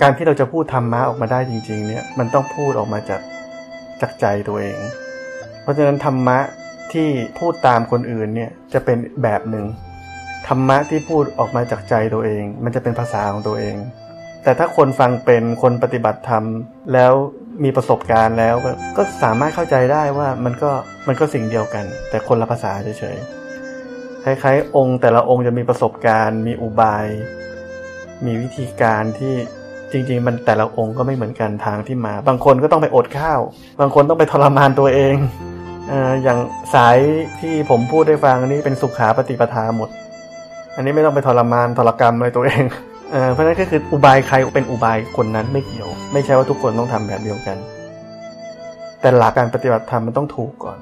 การที่เราจะพูดธรรมะออกมาได้จริงๆเนี่ยมันต้องพูดออกมาจากใจตัวเองเพราะฉะนั้นธรรมะที่พูดตามคนอื่นเนี่ยจะเป็นแบบหนึ่งธรรมะที่พูดออกมาจากใจตัวเองมันจะเป็นภาษาของตัวเองแต่ถ้าคนฟังเป็นคนปฏิบัติธรรมแล้วมีประสบการณ์แล้วก็สามารถเข้าใจได้ว่ามันก็สิ่งเดียวกันแต่คนละภาษาเฉยๆคล้ายๆองค์แต่ละองค์จะมีประสบการณ์มีอุบายมีวิธีการที่จริงๆมันแต่ละองค์ก็ไม่เหมือนกันทางที่มาบางคนก็ต้องไปอดข้าวบางคนต้องไปทรมานตัวเองอย่างสายที่ผมพูดได้ฟังนี่เป็นสุขาปฏิปทาหมดอันนี้ไม่ต้องไปทรมานทรกรรมอะไรตัวเองเพราะนั้นก็คืออุบายใครเป็นอุบายคนนั้นไม่เกี่ยวไม่ใช่ว่าทุกคนต้องทำแบบเดียวกันแต่หลักการปฏิบัติธรรมมันต้องถูกก่อน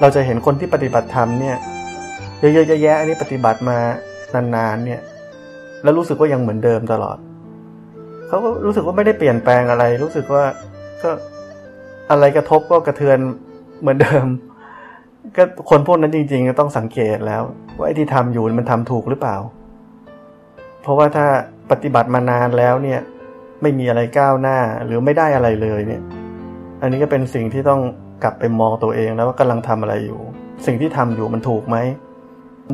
เราจะเห็นคนที่ปฏิบัติธรรมเนี่ยเยอะๆแยะๆอันนี้ปฏิบัติมานานๆเนี่ยแล้วรู้สึกว่ายังเหมือนเดิมตลอดเขาก็รู้สึกว่าไม่ได้เปลี่ยนแปลงอะไรรู้สึกว่าก็อะไรกระทบก็กระเทือนเหมือนเดิมก็คนพวกนั้นจริงๆก็ต้องสังเกตแล้วว่าไอ้ที่ทำอยู่มันทำถูกหรือเปล่าเพราะว่าถ้าปฏิบัติมานานแล้วเนี่ยไม่มีอะไรก้าวหน้าหรือไม่ได้อะไรเลยเนี่ยอันนี้ก็เป็นสิ่งที่ต้องกลับไปมองตัวเองแล้วว่ากำลังทำอะไรอยู่สิ่งที่ทำอยู่มันถูกไหม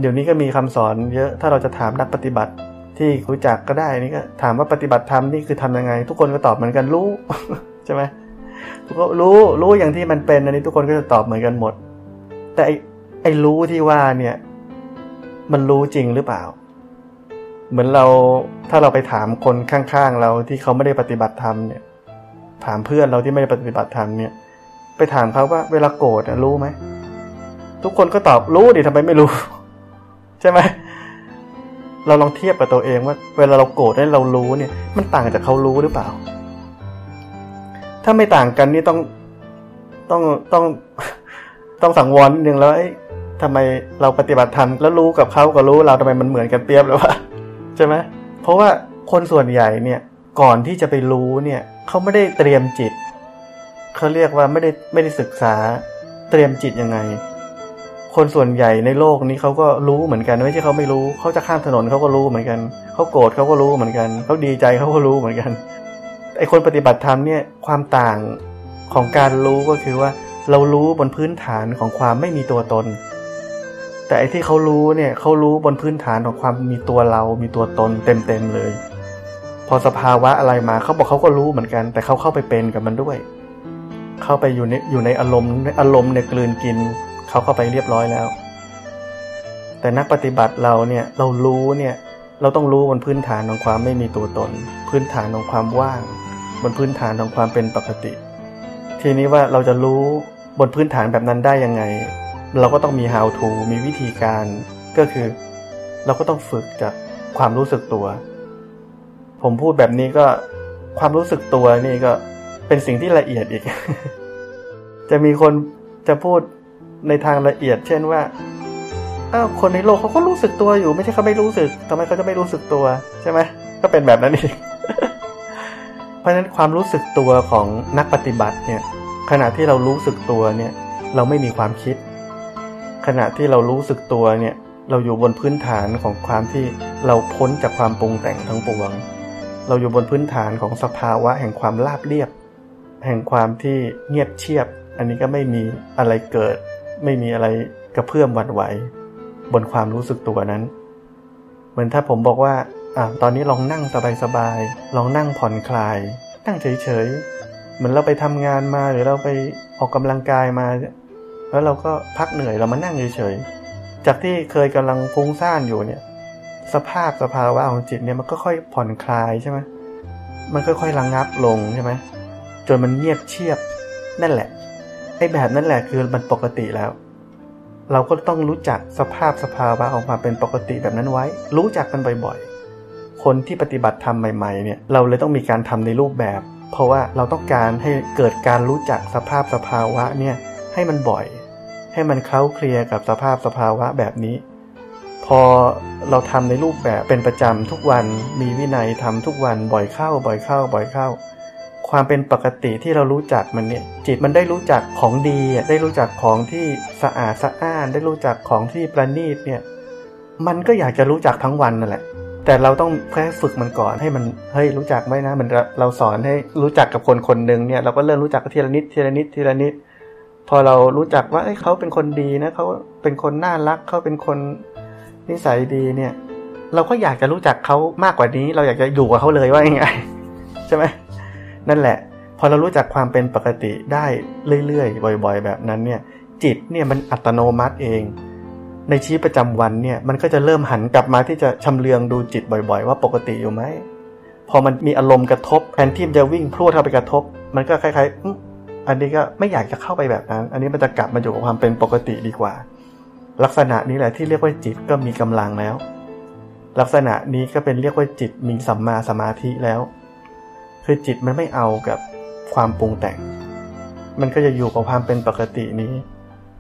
เดี๋ยวนี้ก็มีคำสอนเยอะถ้าเราจะถามนักปฏิบัติที่รู้จักก็ได้นี่ก็ถามว่าปฏิบัติธรรมนี่คือทำยังไงทุกคนก็ตอบเหมือนกันรู้ ใช่ไหมทุกคนรู้อย่างที่มันเป็นอันนี้ทุกคนก็จะตอบเหมือนกันหมดแต่ไอ้รู้ที่ว่าเนี่ยมันรู้จริงหรือเปล่าเหมือนเราถ้าเราไปถามคนข้างๆเราที่เขาไม่ได้ปฏิบัติธรรมเนี่ยถามเพื่อนเราที่ไม่ได้ปฏิบัติธรรมเนี่ยไปถามเขาว่าเวลาโกรธรู้ไหมทุกคนก็ตอบรู้ดิทำไมไม่รู้ ใช่ไหมเราลองเทียบกับตัวเองว่าเวลาเราโกรธแล้วเรารู้เนี่ยมันต่างจากเขารู้หรือเปล่าถ้าไม่ต่างกันนี่ต้องสังวรนิดนึงแล้วทำไมเราปฏิบัติธรรมแล้วรู้กับเขากับรู้เราทำไมมันเหมือนกันเปรียบเลยวะใช่ไหมเพราะว่าคนส่วนใหญ่เนี่ยก่อนที่จะไปรู้เนี่ยเขาไม่ได้เตรียมจิตเขาเรียกว่าไม่ได้ศึกษาเตรียมจิตยังไงคนส่วนใหญ่ในโลกนี้เขาก็รู้เหมือนกันไม่ใช่เขาไม่รู้เขาจะข้ามถนนเขาก็รู้เหมือนกันเขาโกรธเขาก็รู้เหมือนกันเขาดีใจเขาก็รู้เหมือนกันไอ้คนปฏิบัติธรรมเนี่ยความต่างของการรู้ก็คือว่าเรารู้บนพื้นฐานของความไม่มีตัวตนแต่ไอ้ที่เขารู้เนี่ยเขารู้บนพื้นฐานของความมีตัวเรามีตัวตนเต็มๆเลยพอสภาวะอะไรมาเขาบอกเขาก็รู้เหมือนกันแต่เขาเข้าไปเป็นกับมันด้วยเข้าไปอยู่ในอารมณ์เนี่ยกลืนกินเขาเข้าไปเรียบร้อยแล้วแต่นักปฏิบัติเราเนี่ยเรารู้เนี่ยเราต้องรู้บนพื้นฐานของความไม่มีตัวตนพื้นฐานของความว่างบนพื้นฐานของความเป็นปกติทีนี้ว่าเราจะรู้บนพื้นฐานแบบนั้นได้ยังไงเราก็ต้องมี how to มีวิธีการก็คือเราก็ต้องฝึกจากความรู้สึกตัวผมพูดแบบนี้ก็ความรู้สึกตัวนี่ก็เป็นสิ่งที่ละเอียดอีก จะมีคนจะพูดในทางละเอียดเช่นว่าคนในโลกเขาก็รู้สึกตัวอยู่ไม่ใช่เขาไม่รู้สึกทำไมเขาจะไม่รู้สึกตัวใช่ไหมก็เป็นแบบนั้นเอง เพราะฉะนั้นความรู้สึกตัวของนักปฏิบัติเนี่ยขณะที่เรารู้สึกตัวเนี่ยเราไม่มีความคิดขณะที่เรารู้สึกตัวเนี่ยเราอยู่บนพื้นฐานของความที่เราพ้นจากความปรุงแต่งทั้งปวงเราอยู่บนพื้นฐานของสภาวะแห่งความราบเรียบแห่งความที่เงียบเชียบอันนี้ก็ไม่มีอะไรเกิดไม่มีอะไรกระเพื่อมหวั่นไหวบนความรู้สึกตัวนั้นเหมือนถ้าผมบอกว่าตอนนี้ลองนั่งสบายๆลองนั่งผ่อนคลายนั่งเฉยๆเหมือนเราไปทำงานมาหรือเราไปออกกำลังกายมาแล้วเราก็พักเหนื่อยเรามานั่งเฉยๆจากที่เคยกำลังฟุ้งซ่านอยู่เนี่ยสภาวะของจิตเนี่ยมันก็ค่อยผ่อนคลายใช่ไหมมันค่อยๆระงับลงใช่ไหมจนมันเงียบเชียบนั่นแหละไอ้แบบนั่นแหละคือมันปกติแล้วเราก็ต้องรู้จักสภาวะออกมาเป็นปกติแบบนั้นไว้รู้จักกันบ่อยๆคนที่ปฏิบัติธรรมใหม่ๆเนี่ยเราเลยต้องมีการทำในรูปแบบเพราะว่าเราต้องการให้เกิดการรู้จักสภาวะเนี่ยให้มันบ่อยให้มันเคล้าเคลียกับสภาวะแบบนี้พอเราทำในรูปแบบเป็นประจำทุกวันมีวินัยทำทุกวันบ่อยเข้าความเป็นปกติที่เรารู้จักมันเนี่ยจิตมันได้รู้จักของดีได้รู้จักของที่สะอาดสะอ้านได้รู้จักของที่ประณีตเนี่ยมันก็อยากจะรู้จักทั้งวันนั่นแหละ แต่เราต้องแค่ฝึกมันก่อนให้มันเฮ้ยรู้จักไว้นะเหมือนเราสอนให้รู้จักกับคนคนนึงเนี่ยเราก็เริ่มรู้จักทีละนิดทีละนิดทีละนิดพอเรารู้จักว่าเอ้ยเขาเป็นคนดีนะเขาเป็นคนน่ารักเขาเป็นคนนิสัยดีเนี่ยเราก็อยากจะรู้จักเขามากกว่านี้เราอยากจะอยู่กับเขาเลยว่ายังไงใช่ไหมนั่นแหละพอเรารู้จักความเป็นปกติได้เรื่อยๆบ่อยๆแบบนั้นเนี่ยจิตเนี่ยมันอัตโนมัติเองในชีวิตประจำวันเนี่ยมันก็จะเริ่มหันกลับมาที่จะชำเลืองดูจิตบ่อยๆว่าปกติอยู่ไหมพอมันมีอารมณ์กระทบแทนที่จะวิ่งพรวดเข้าไปกระทบมันก็คล้ายๆอันนี้ก็ไม่อยากจะเข้าไปแบบนั้นอันนี้มันจะกลับมาอยู่กับความเป็นปกติดีกว่าลักษณะนี้แหละที่เรียกว่าจิตก็มีกำลังแล้วลักษณะนี้ก็เป็นเรียกว่าจิตมีสัมมาสมาธิแล้วคือจิตมันไม่เอากับความปรุงแต่งมันก็จะอยู่กับความเป็นปกตินี้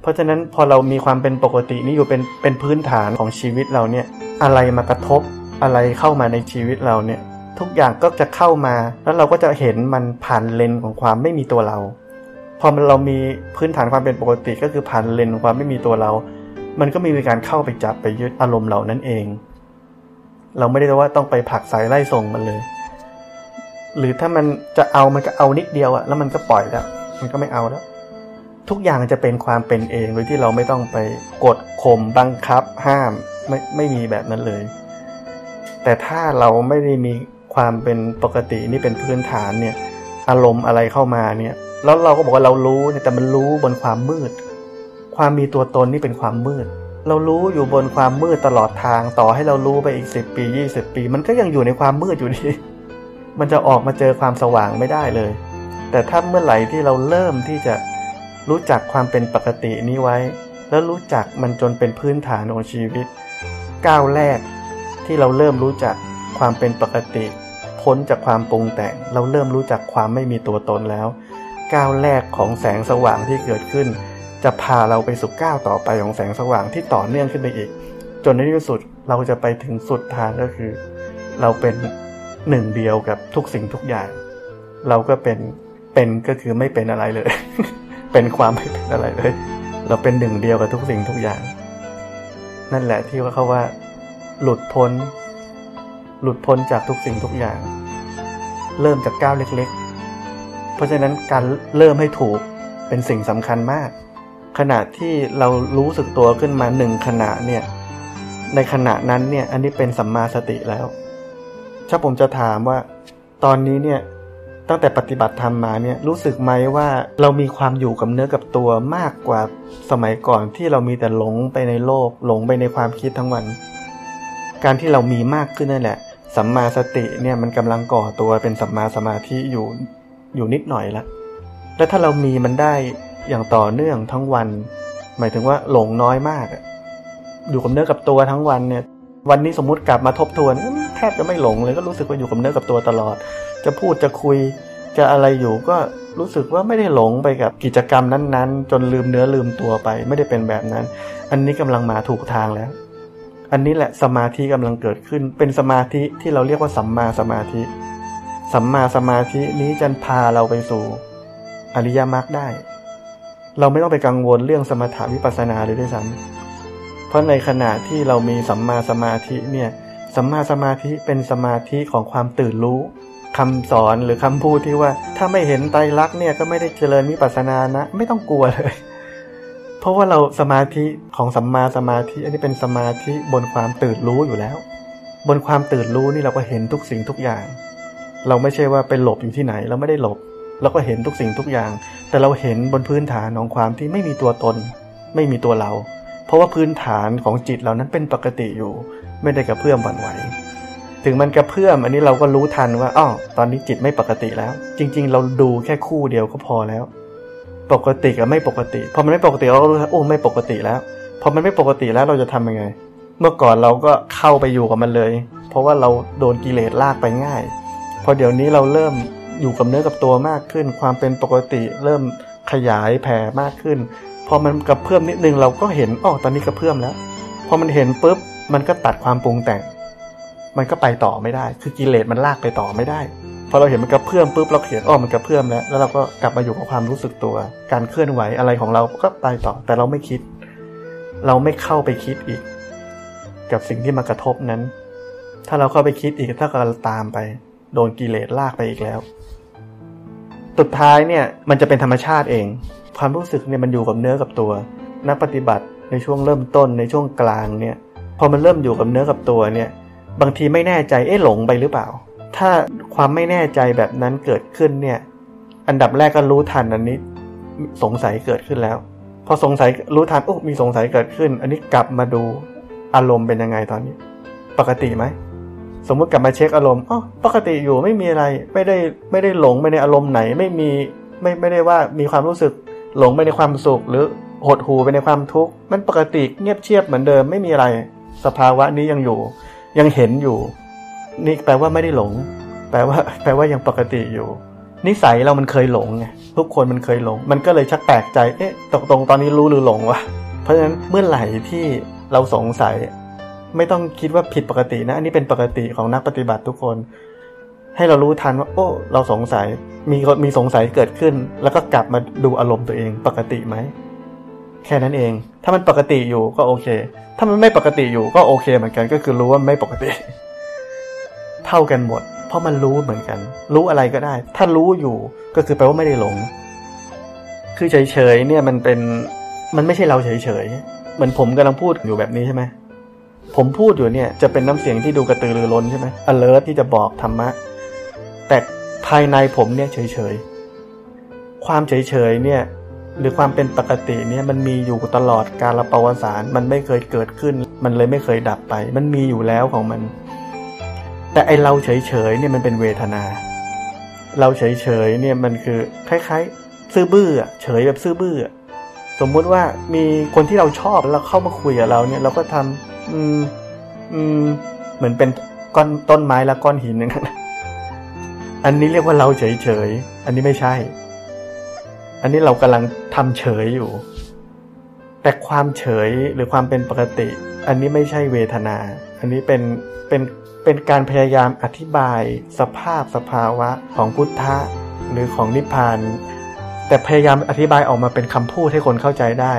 เพราะฉะนั้นพอเรามีความเป็นปกตินี้อยู่เป็นพื้นฐานของชีวิตเราเนี่ยอะไรมากระทบอะไรเข้ามาในชีวิตเราเนี่ยทุกอย่างก็จะเข้ามาแล้วเราก็จะเห็นมันผ่านเลนของความไม่มีตัวเราพอเรามีพื้นฐานความเป็นปกติก็คือผ่านเลนของความไม่มีตัวเรามันก็มีการเข้าไปจับไปยึดอารมณ์เหล่านั้นเองเราไม่ได้ว่าต้องไปผลักไสไล่ส่งมันเลยหรือถ้ามันจะเอามันก็เอานิดเดียวอะแล้วมันก็ปล่อยแล้วมันก็ไม่เอาแล้วทุกอย่างจะเป็นความเป็นเองโดยที่เราไม่ต้องไปกดข่มบังคับห้ามไม่มีแบบนั้นเลยแต่ถ้าเราไม่ได้มีความเป็นปกตินี่เป็นพื้นฐานเนี่ยอารมณ์อะไรเข้ามาเนี่ยแล้วเราก็บอกว่าเรารู้แต่มันรู้บนความมืดความมีตัวตนนี่เป็นความมืดเรารู้อยู่บนความมืดตลอดทางต่อให้เรารู้ไปอีก10ปี20ปีมันก็ยังอยู่ในความมืดอยู่ดีมันจะออกมาเจอความสว่างไม่ได้เลยแต่ถ้าเมื่อไหร่ที่เราเริ่มที่จะรู้จักความเป็นปกตินี้ไว้แล้วรู้จักมันจนเป็นพื้นฐานของชีวิตก้าวแรกที่เราเริ่มรู้จักความเป็นปกติพ้นจากความปรุงแต่งเราเริ่มรู้จักความไม่มีตัวตนแล้วก้าวแรกของแสงสว่างที่เกิดขึ้นจะพาเราไปสู่ก้าวต่อไปของแสงสว่างที่ต่อเนื่องขึ้นไปอีกจนในที่สุดเราจะไปถึงสุดทางก็คือเราเป็นหนึ่งเดียวกับทุกสิ่งทุกอย่างเราก็เป็นก็คือไม่เป็นอะไรเลย เป็นความไม่เป็นอะไรเลยเราเป็นหนึ่งเดียวกับทุกสิ่งทุกอย่างนั่นแหละที่เขาว่าหลุดพ้นจากทุกสิ่งทุกอย่างเริ่มจากก้าวเล็กๆเพราะฉะนั้นการเริ่มให้ถูกเป็นสิ่งสำคัญมากขณะที่เรารู้สึกตัวขึ้นมาหนึ่งขณะเนี่ยในขณะนั้นเนี่ยอันนี้เป็นสัมมาสติแล้วถ้าผมจะถามว่าตอนนี้เนี่ยตั้งแต่ปฏิบัติธรรมมาเนี่ยรู้สึกไหมว่าเรามีความอยู่กับเนื้อกับตัวมากกว่าสมัยก่อนที่เรามีแต่หลงไปในโลกหลงไปในความคิดทั้งวันการที่เรามีมากขึ้นนั่นแหละสัมมาสติเนี่ยมันกำลังก่อตัวเป็นสัมมาสมาธิอยู่นิดหน่อยละแล้วถ้าเรามีมันได้อย่างต่อเนื่องทั้งวันหมายถึงว่าหลงน้อยมากอยู่กับเนื้อกับตัวทั้งวันเนี่ยวันนี้สมมุติกลับมาทบทวนแทบจะไม่หลงเลยก็รู้สึกว่าอยู่กับเนื้อกับตัวตลอดจะพูดจะคุยจะอะไรอยู่ก็รู้สึกว่าไม่ได้หลงไปกับกิจกรรมนั้นๆจนลืมเนื้อลืมตัวไปไม่ได้เป็นแบบนั้นอันนี้กำลังมาถูกทางแล้วอันนี้แหละสมาธิกำลังเกิดขึ้นเป็นสมาธิที่เราเรียกว่าสัมมาสมาธิสัมมาสมาธินี้จะพาเราไปสู่อริยมรรคได้เราไม่ต้องไปกังวลเรื่องสมถะวิปัสสนาเลยด้วยซ้ำเพราะในขณะที่เรามีสัมมาสมาธิเนี่ยสัมมาสมาธิเป็นสมาธิของความตื่นรู้คำสอนหรือคำพูดที่ว่าถ้าไม่เห็นไตรลักษณ์เนี่ยก็ไม่ได้เจริญวิปัสสนานะไม่ต้องกลัวเลยเพราะว่าเราสมาธิของสัมมาสมาธิอันนี้เป็นสมาธิบนความตื่นรู้อยู่แล้วบนความตื่นรู้นี่เราก็เห็นทุกสิ่งทุกอย่างเราไม่ใช่ว่าไปหลบอยู่ที่ไหนเราไม่ได้หลบเราก็เห็นทุกสิ่งทุกอย่างแต่เราเห็นบนพื้นฐานของความที่ไม่มีตัวตนไม่มีตัวเราเพราะว่าพื้นฐานของจิตเรานั้นเป็นปกติอยู่ไม่ได้กระเพื่อมหวั่นไหวถึงมันกระเพื่อมอันนี้เราก็รู้ทันว่าอ้อตอนนี้จิตไม่ปกติแล้วจริงๆเราดูแค่คู่เดียวก็พอแล้วปกติกับไม่ปกติพอมันไม่ปกติเราก็รู้ว่าโอ้ไม่ปกติแล้วพอมันไม่ปกติแล้วเราจะทำยังไงเมื่อก่อนเราก็เข้าไปอยู่กับมันเลยเพราะว่าเราโดนกิเลสลากไปง่ายพอเดี๋ยวนี้เราเริ่มอยู่กับเนื้อกับตัวมากขึ้นความเป็นปกติเริ่มขยายแผ่มากขึ้นพอมันกระเพื่อมนิดนึงเราก็เห็นอ้อตอนนี้กระเพื่อมแล้วพอมันเห็นปุ๊บมันก็ตัดความปรุงแต่งมันก็ไปต่อไม่ได้คือกิเลสมันลากไปต่อไม่ได้พอเราเห็นมันกระเพื่อมปุ๊บเราเห็นอ้อมันกระเพื่อมแล้วเราก็กลับมาอยู่กับความรู้สึกตัวการเคลื่อนไหวอะไรของเราก็ไปต่อแต่เราไม่คิดเราไม่เข้าไปคิดอีกกับสิ่งที่มากระทบนั้น ถ้าเราเข้าไปคิดอีกถ้าเราตามไปโดนกิเลสลากไปอีกแล้วสุดท้ายเนี่ยมันจะเป็นธรรมชาติเองความรู้สึกเนี่ยมันอยู่กับเนื้อกับตัวนักปฏิบัติในช่วงเริ่มต้นในช่วงกลางเนี่ยพอมันเริ่มอยู่กับเนื้อกับตัวเนี่ยบางทีไม่แน่ใจหลงไปหรือเปล่าถ้าความไม่แน่ใจแบบนั้นเกิดขึ้นเนี่ยอันดับแรกก็รู้ทันอันนี้สงสัยเกิดขึ้นแล้วพอสงสัยรู้ทันมีสงสัยเกิดขึ้นอันนี้กลับมาดูอารมณ์เป็นยังไงตอนนี้ปกติไหมสมมติกลับมาเช็คอารมณ์ปกติอยู่ไม่มีอะไรไม่ได้หลงไปในอารมณ์ไหนไม่ได้ว่ามีความรู้สึกหลงไปในความสุขหรือหดหู่ไปในความทุกข์มันปกติเงียบเชียบเหมือนเดิมไม่มีอะไรสภาวะนี้ยังอยู่ยังเห็นอยู่นี่แปลว่าไม่ได้หลงแปลว่ายังปกติอยู่นิสัยเรามันเคยหลงไงทุกคนมันเคยหลงมันก็เลยชักแปลกใจตรงตอนนี้รู้หรือหลงวะเพราะฉะนั้นเมื่อไหร่ที่เราสงสัยไม่ต้องคิดว่าผิดปกตินะอันนี้เป็นปกติของนักปฏิบัติทุกคนให้เรารู้ทันว่าเราสงสัยมีสงสัยเกิดขึ้นแล้วก็กลับมาดูอารมณ์ตัวเองปกติไหมแค่นั้นเองถ้ามันปกติอยู่ก็โอเคถ้ามันไม่ปกติอยู่ก็โอเคเหมือนกันก็คือรู้ว่าไม่ปกติเท่ากันหมดเพราะมันรู้เหมือนกันรู้อะไรก็ได้ถ้ารู้อยู่ก็คือแปลว่าไม่ได้หลงคือเฉยๆเนี่ยมันไม่ใช่เราเฉยๆเหมือนผมกำลังพูดอยู่แบบนี้ใช่ไหมผมพูดอยู่เนี่ยจะเป็นน้ำเสียงที่ดูกระตือรือร้นใช่ไหม alert ที่จะบอกธรรมะแต่ภายในผมเนี่ยเฉยๆความเฉยๆเนี่ยหรือความเป็นปกติเนี่ยมันมีอยู่ตลอดกาลปวสารมันไม่เคยเกิดขึ้นมันเลยไม่เคยดับไปมันมีอยู่แล้วของมันแต่ไอเราเฉยๆเนี่ยมันเป็นเวทนาเราเฉยๆเนี่ยมันคือคล้ายๆซื่อบื้อเฉยแบบซื่อบื้อสมมุติว่ามีคนที่เราชอบแล้วเข้ามาคุยกับเราเนี่ยเราก็ทำเหมือนเป็นก้อนต้นไม้และก้อนหินอย่างนั้นอันนี้เรียกว่าเราเฉยๆอันนี้ไม่ใช่อันนี้เรากำลังทำเฉยอยู่แต่ความเฉยหรือความเป็นปกติอันนี้ไม่ใช่เวทนาอันนี้เป็นการพยายามอธิบายสภาพสภาวะของพุทธะหรือของนิพพานแต่พยายามอธิบายออกมาเป็นคำพูดให้คนเข้าใจได้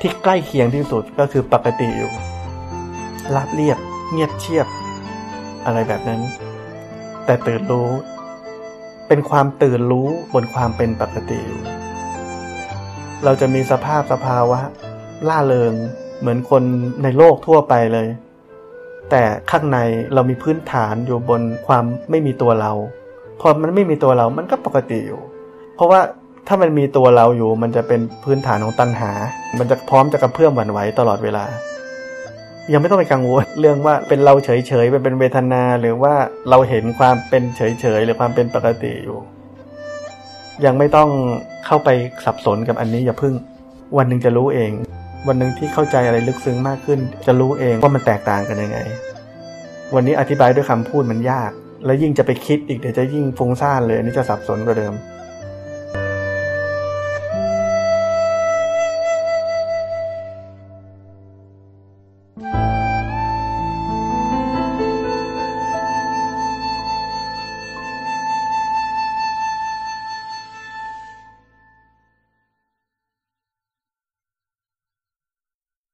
ที่ใกล้เคียงที่สุดก็คือปกติอยู่ราบเรียบเงียบเชียบอะไรแบบนั้นแต่ตื่นรู้เป็นความตื่นรู้บนความเป็นปกติอยู่เราจะมีสภาพสภาวะล่าเริงเหมือนคนในโลกทั่วไปเลยแต่ข้างในเรามีพื้นฐานอยู่บนความไม่มีตัวเราพอมันไม่มีตัวเรามันก็ปกติอยู่เพราะว่าถ้ามันมีตัวเราอยู่มันจะเป็นพื้นฐานของตัณหามันจะพร้อมจะกระเพื่อมหวั่นไหวตลอดเวลายังไม่ต้องไปกังวลเรื่องว่าเป็นเราเฉยๆเป็นเวทนาหรือว่าเราเห็นความเป็นเฉยๆหรือความเป็นปกติอยู่ยังไม่ต้องเข้าไปสับสนกับอันนี้อย่าพึ่งวันนึงจะรู้เองวันนึงที่เข้าใจอะไรลึกซึ้งมากขึ้นจะรู้เองว่ามันแตกต่างกันยังไงวันนี้อธิบายด้วยคำพูดมันยากและยิ่งจะไปคิดอีกเดี๋ยวจะยิ่งฟุ้งซ่านเลยอันนี้จะสับสนกว่าเดิม